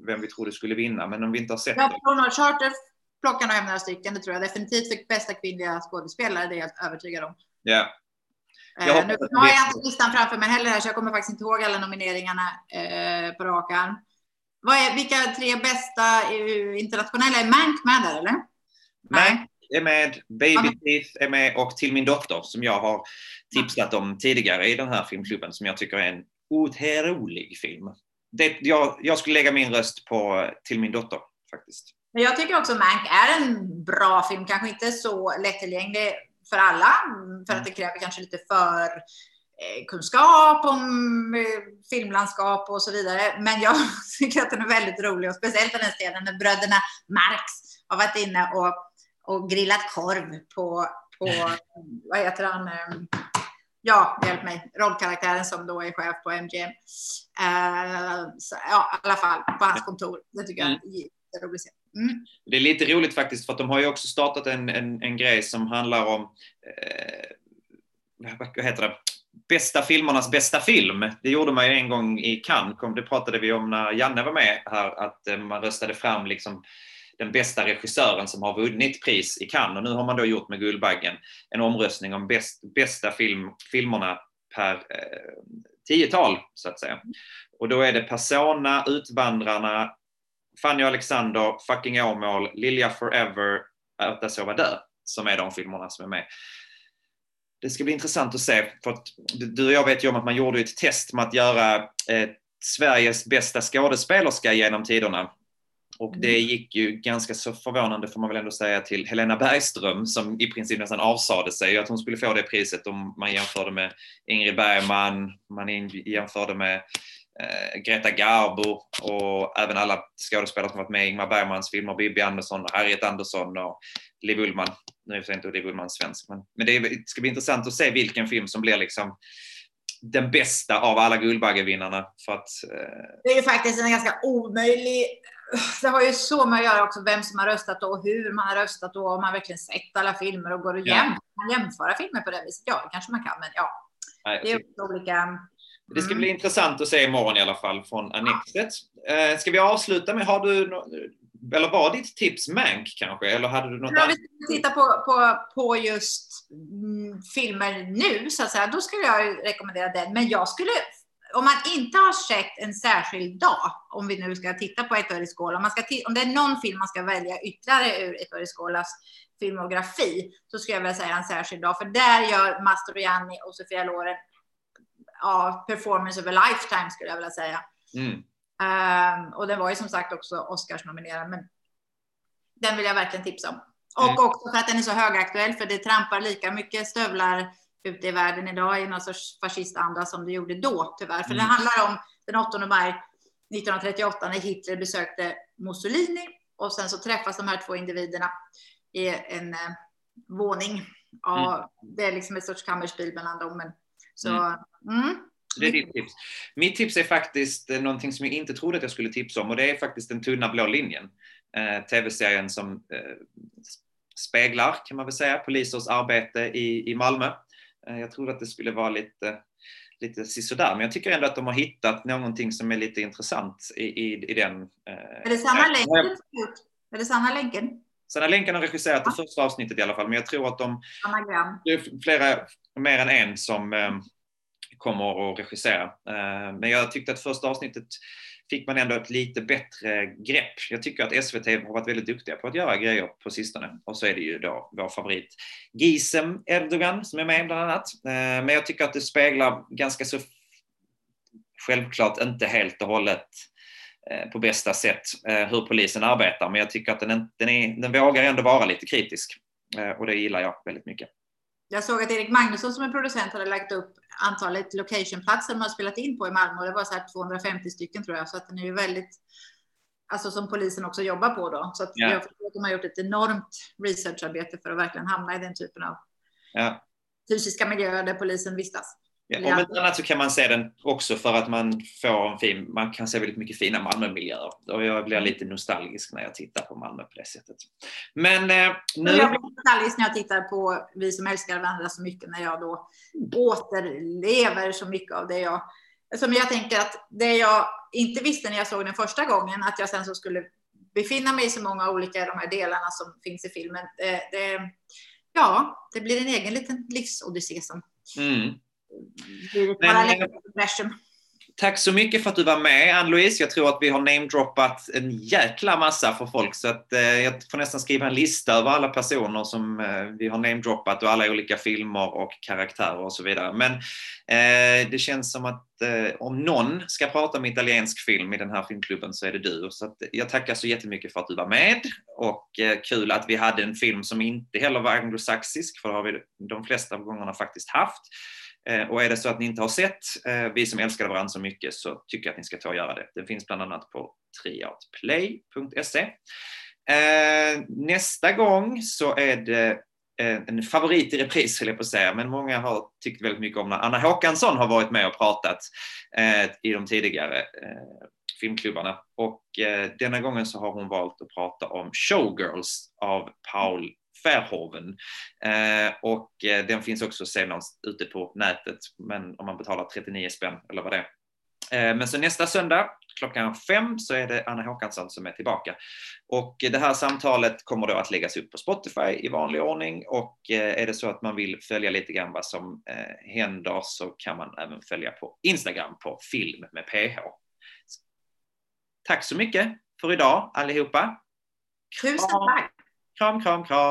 vem vi trodde skulle vinna. Men om vi inte har sett det. Ronald Charter plockar nog hem några stycken, det tror jag. Definitivt fick bästa kvinnliga skådespelare, det är jag övertygad om. Ja. Nu har jag inte listan framför mig heller här, så jag kommer faktiskt inte ihåg alla nomineringarna på rak arm. Vilka 3 bästa internationella? Är Mank med där, eller? Mank är med, Baby Teeth är med och Till min dotter, som jag har tipsat om tidigare i den här filmklubben, som jag tycker är en otrolig film. Jag skulle lägga min röst på Till min dotter, faktiskt. Men jag tycker också Mank är en bra film, kanske inte så lättillgänglig för alla, för att det kräver kanske lite för... kunskap om filmlandskap och så vidare, men jag tycker att den är väldigt rolig och speciellt den scenen när bröderna Marx har varit inne och grillat korv på vad heter han? Ja, hjälp mig, rollkaraktären som då är chef på MGM i alla fall på hans kontor, det tycker jag är roligt. Det är lite roligt faktiskt för att de har ju också startat en grej som handlar om vad heter det? bästa filmernas bästa film. Det gjorde man ju en gång i Cannes. Det pratade vi om när Janne var med här, att man röstade fram liksom den bästa regissören som har vunnit pris i Cannes. Och nu har man då gjort med Guldbaggen en omröstning om bästa filmerna per tiotal, så att säga. Och då är det Persona, Utvandrarna, Fanny Alexander, Fucking Åmål, Lilja Forever, Äta, sova, dö, som är de filmerna som är med. Det ska bli intressant att se, för att du och jag vet ju om att man gjorde ett test med att göra Sveriges bästa skådespelerska genom tiderna. Och det gick ju ganska så förvånande, får man väl ändå säga, till Helena Bergström, som i princip nästan avsade sig att hon skulle få det priset om man jämförde med Ingrid Bergman, man jämförde med Greta Garbo och även alla skådespelare som varit med i Ingmar Bergmans filmer, Bibi Andersson, Harriet Andersson och Liv Ullman. Nu är det inte Liv Ullman svensk, men det ska bli intressant att se vilken film som blir liksom den bästa av alla Guldbaggevinnarna. För att, det är ju faktiskt en ganska omöjlig. Det har ju så med att göra också vem som har röstat och hur man har röstat och om man verkligen sett alla filmer och går och jämföra filmer på det viset. Ja, det kanske man kan, men ja. Nej, det är också olika. Det ska bli intressant att se imorgon i alla fall från Annexet. Ska vi avsluta med, har du eller var ditt tips Mank kanske? Eller hade du något annat? Vi tittar på just filmer nu så att säga. Då skulle jag rekommendera den. Men jag skulle, om man inte har sett En särskild dag, om vi nu ska titta på Ettore Scola, om det är någon film man ska välja ytterligare ur Ettore Scolas filmografi, så skulle jag vilja säga En särskild dag. För där gör Mastroianni och Sofia Loren performance of a lifetime, skulle jag vilja säga. Och den var ju som sagt också Oscars-nominerad, men den vill jag verkligen tipsa om. Och också för att den är så högaktuell, för det trampar lika mycket stövlar ute i världen idag i någon sorts fascistanda som det gjorde då, tyvärr. För det handlar om den 8 maj 1938 när Hitler besökte Mussolini, och sen så träffas de här två individerna i en våning. Det är liksom ett sorts kammerspel mellan dem, men så, det är ditt tips. Mitt tips är faktiskt någonting som jag inte trodde att jag skulle tipsa om, och det är faktiskt Den tunna blå linjen, tv-serien som speglar, kan man väl säga, polisers arbete i Malmö. Jag trodde att det skulle vara lite sisådär, men jag tycker ändå att de har hittat någonting som är lite intressant i den. Är det samma länken? Är det samma länken? Sanna Länken har regisserat det första avsnittet i alla fall, men jag tror att det är flera, mer än en som kommer att regissera. Men jag tyckte att första avsnittet fick man ändå ett lite bättre grepp. Jag tycker att SVT har varit väldigt duktiga på att göra grejer på sistone. Och så är det ju då vår favorit Gizem Erdogan som är med bland annat. Men jag tycker att det speglar ganska så självklart inte helt och hållet på bästa sätt hur polisen arbetar, men jag tycker att den vågar ändå vara lite kritisk, och det gillar jag väldigt mycket. Jag såg att Erik Magnusson som är producent hade lagt upp antalet locationplatser man har spelat in på i Malmö, och det var så här 250 stycken tror jag, så att den är ju väldigt, alltså som polisen också jobbar på då, så att jag förstår att de har gjort ett enormt researcharbete för att verkligen hamna i den typen av fysiska miljöer där polisen vistas. Ja, om inte annat så kan man se den också för att man får man kan se väldigt mycket fina Malmömiljöer, och jag blir lite nostalgisk när jag tittar på Malmö på det sättet. Men nu... Jag blir nostalgisk när jag tittar på Vi som älskar varandra så mycket, när jag då återlever så mycket av det jag tänker att det jag inte visste när jag såg den första gången, att jag sen så skulle befinna mig i så många olika de här delarna som finns i filmen. Det blir en egen liten livsodyssé som... tack så mycket för att du var med, Ann-Louise. Jag tror att vi har namedroppat en jäkla massa för folk, så att jag får nästan skriva en lista över alla personer som vi har namedroppat och alla olika filmer och karaktärer och så vidare. Men det känns som att om någon ska prata om italiensk film i den här filmklubben så är det du. Så att jag tackar så jättemycket för att du var med, och kul att vi hade en film som inte heller var anglosaxisk, för det har vi de flesta gångerna faktiskt haft. Och är det så att ni inte har sett Vi som älskar varandra så mycket, så tycker jag att ni ska ta och göra det. Den finns bland annat på triartplay.se. Nästa gång så är det en favorit i repris, höll jag på att säga, men många har tyckt väldigt mycket om när Anna Håkansson har varit med och pratat i de tidigare filmklubbarna. Och denna gången så har hon valt att prata om Showgirls av Paul Färhoven. Och den finns också senare ute på nätet, men om man betalar 39 spänn eller vad det är. Men så nästa söndag klockan 5 så är det Anna Håkansson som är tillbaka. Och det här samtalet kommer då att läggas upp på Spotify i vanlig ordning. Och är det så att man vill följa lite grann vad som händer så kan man även följa på Instagram på Film med PH. Tack så mycket för idag allihopa. Tusen tack. Kram, kram, kram.